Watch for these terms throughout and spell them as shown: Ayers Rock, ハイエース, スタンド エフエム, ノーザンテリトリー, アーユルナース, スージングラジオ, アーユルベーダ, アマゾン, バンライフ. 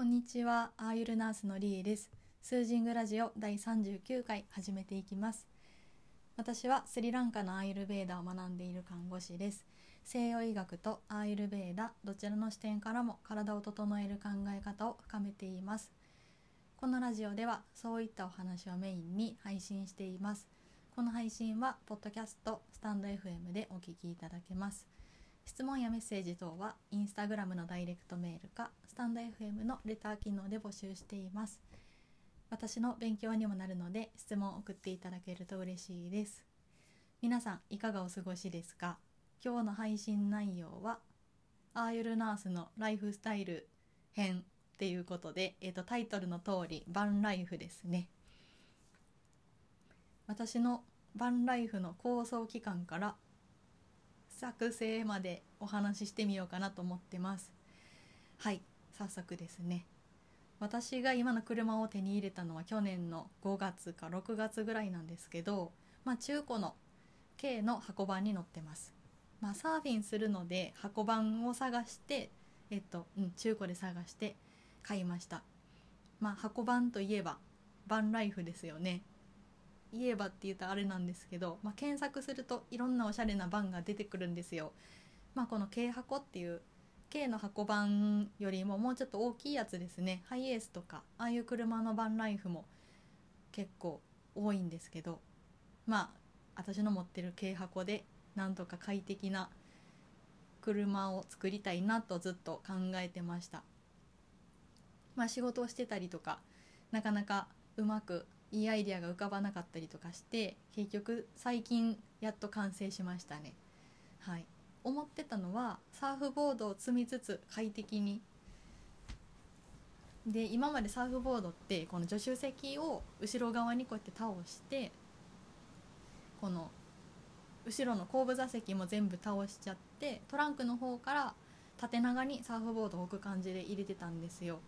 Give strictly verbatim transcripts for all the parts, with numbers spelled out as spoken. こんにちは、アーユルナースのリエです。スージングラジオだいさんじゅうきゅうかい始めていきます。私はスリランカのアーユルベーダを学んでいる看護師です。西洋医学とアーユルベーダどちらの視点からも体を整える考え方を深めています。このラジオではそういったお話をメインに配信しています。この配信はポッドキャスト、スタンド エフエム でお聞きいただけます。質問やメッセージ等はインスタグラムのダイレクトメールかスタンド エフエム のレター機能で募集しています。私の勉強にもなるので質問を送っていただけると嬉しいです。皆さんいかがお過ごしですか？今日の配信内容はアーユルナースのライフスタイル編っていうことで、えーと、タイトルの通りバンライフですね。私のバンライフの構想期間から作成までお話ししてみようかなと思ってます。はい、早速ですね。私が今の車を手に入れたのは去年のごがつかろくがつぐらいなんですけど、まあ、中古の軽の箱バンに乗ってます。まあ、サーフィンするので箱バンを探して、えっとうん、中古で探して買いました。まあ、箱バンといえばバンライフですよね。言えばって言うとあれなんですけど、まあ、検索するといろんなおしゃれなバンが出てくるんですよ。まあ、この軽箱っていう軽の箱バンよりももうちょっと大きいやつですね。ハイエースとかああいう車のバンライフも結構多いんですけど、まあ私の持ってる軽箱でなんとか快適な車を作りたいなとずっと考えてました。まあ、仕事をしてたりとかなかなかうまくいいアイデアが浮かばなかったりとかして結局最近やっと完成しましたね。はい、思ってたのはサーフボードを積みつつ快適にで、今までサーフボードってこの助手席を後ろ側にこうやって倒してこの後ろの後部座席も全部倒しちゃってトランクの方から縦長にサーフボードを置く感じで入れてたんですよ。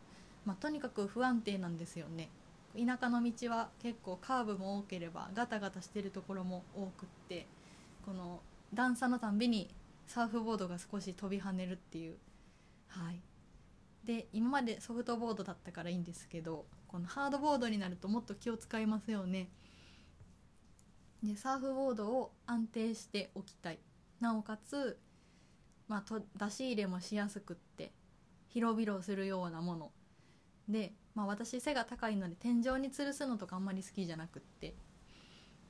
まあ、とにかく不安定なんですよね。田舎の道は結構カーブも多ければガタガタしてるところも多くって、この段差のたんびにサーフボードが少し飛び跳ねるっていう、はい、で今までソフトボードだったからいいんですけど、このハードボードになるともっと気を使いますよね。でサーフボードを安定しておきたい、なおかつ、まあ、と出し入れもしやすくって広々するようなもので、まあ、私背が高いので天井に吊るすのとかあんまり好きじゃなくって、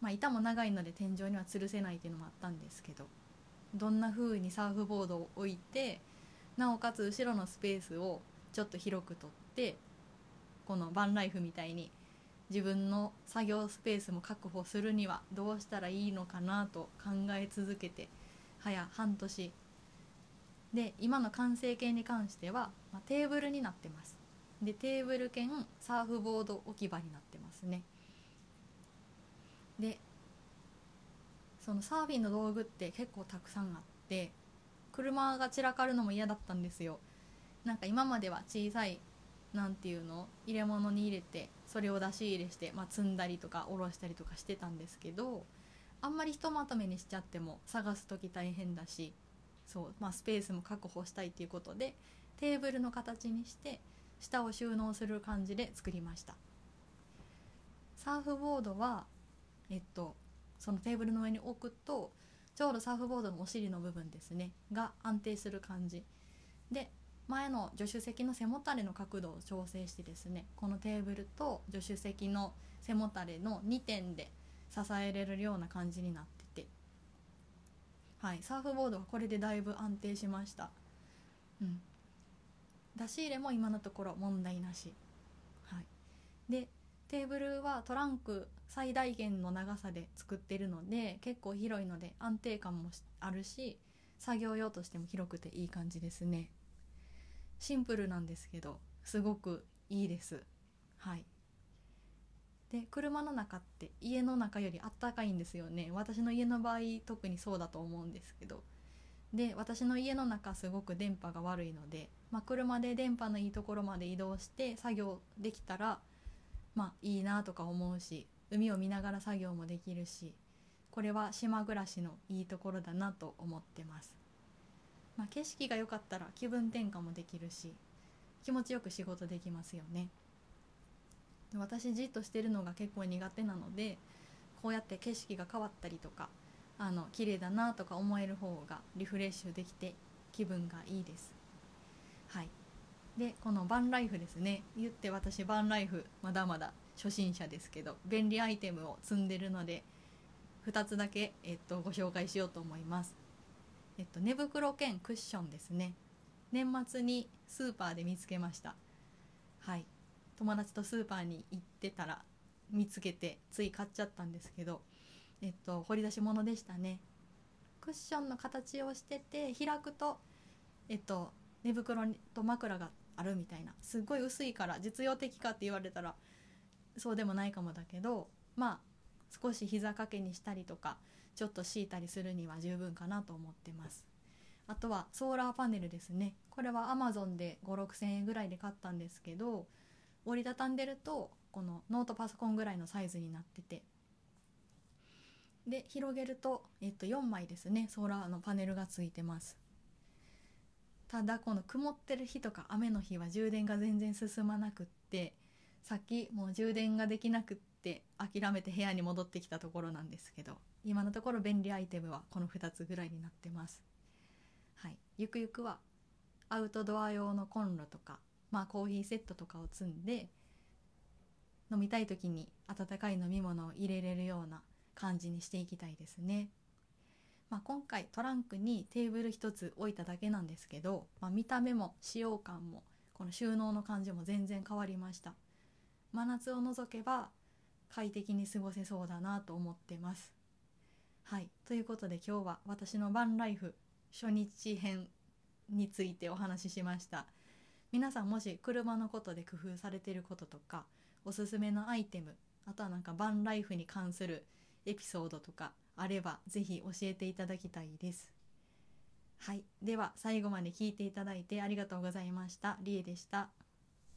まあ、板も長いので天井には吊るせないっていうのもあったんですけど、どんな風にサーフボードを置いてなおかつ後ろのスペースをちょっと広く取ってこのバンライフみたいに自分の作業スペースも確保するにはどうしたらいいのかなと考え続けて早半年で、今の完成形に関しては、まあ、テーブルになってます。でテーブル兼サーフボード置き場になってますね。でそのサーフィンの道具って結構たくさんあって車が散らかるのも嫌だったんですよ。なんか今までは小さいなんていうの入れ物に入れてそれを出し入れして、まあ、積んだりとか下ろしたりとかしてたんですけど、あんまりひとまとめにしちゃっても探す時大変だし、そう、まあ、スペースも確保したいということでテーブルの形にして下を収納する感じで作りました。サーフボードは、えっと、そのテーブルの上に置くとちょうどサーフボードのお尻の部分ですねが安定する感じで、前の助手席の背もたれの角度を調整してですね、このテーブルと助手席の背もたれのにてんで支えれるような感じになってて、はい、サーフボードはこれでだいぶ安定しました。うん出し入れも今のところ問題なし、はい、でテーブルはトランク最大限の長さで作っているので結構広いので安定感もあるし作業用としても広くていい感じですね。シンプルなんですけどすごくいいです。はい、で車の中って家の中よりあったかいんですよね。私の家の場合特にそうだと思うんですけど、で私の家の中すごく電波が悪いので、まあ、車で電波のいいところまで移動して作業できたら、まあ、いいなとか思うし海を見ながら作業もできるし、これは島暮らしのいいところだなと思ってます。まあ、景色が良かったら気分転換もできるし気持ちよく仕事できますよね。で、私じっとしてるのが結構苦手なので、こうやって景色が変わったりとか、あの綺麗だなとか思える方がリフレッシュできて気分がいいです。はい。で、このバンライフですね。言って私バンライフまだまだ初心者ですけど、便利アイテムを積んでるのでふたつだけ、えっと、ご紹介しようと思います。えっと、寝袋兼クッションですね。年末にスーパーで見つけました。はい。友達とスーパーに行ってたら見つけてつい買っちゃったんですけど、えっと、掘り出し物でしたね。クッションの形をしてて開くと、えっと、寝袋と枕があるみたいな、すっごい薄いから実用的かって言われたらそうでもないかもだけど、まあ少し膝掛けにしたりとかちょっと敷いたりするには十分かなと思ってます。あとはソーラーパネルですね。これはアマゾンでごまんろくせんえんぐらいで買ったんですけど、折りたたんでるとこのノートパソコンぐらいのサイズになってて、で広げると、えっと、よんまいですね、ソーラーのパネルがついてます。ただこの曇ってる日とか雨の日は充電が全然進まなくって、さっきもう充電ができなくって諦めて部屋に戻ってきたところなんですけど、今のところ便利アイテムはこのふたつぐらいになってます。はい、ゆくゆくはアウトドア用のコンロとか、まあ、コーヒーセットとかを積んで飲みたい時に温かい飲み物を入れれるような感じにしていきたいですね。まあ、今回トランクにテーブルひとつ置いただけなんですけど、まあ、見た目も使用感もこの収納の感じも全然変わりました。真夏を除けば快適に過ごせそうだなと思ってます。はい、ということで今日は私のバンライフ初日編についてお話ししました。皆さんもし車のことで工夫されていることとか、おすすめのアイテム、あとはなんかバンライフに関するエピソードとかあればぜひ教えていただきたいです。はい、では最後まで聞いていただいてありがとうございました。リエでした。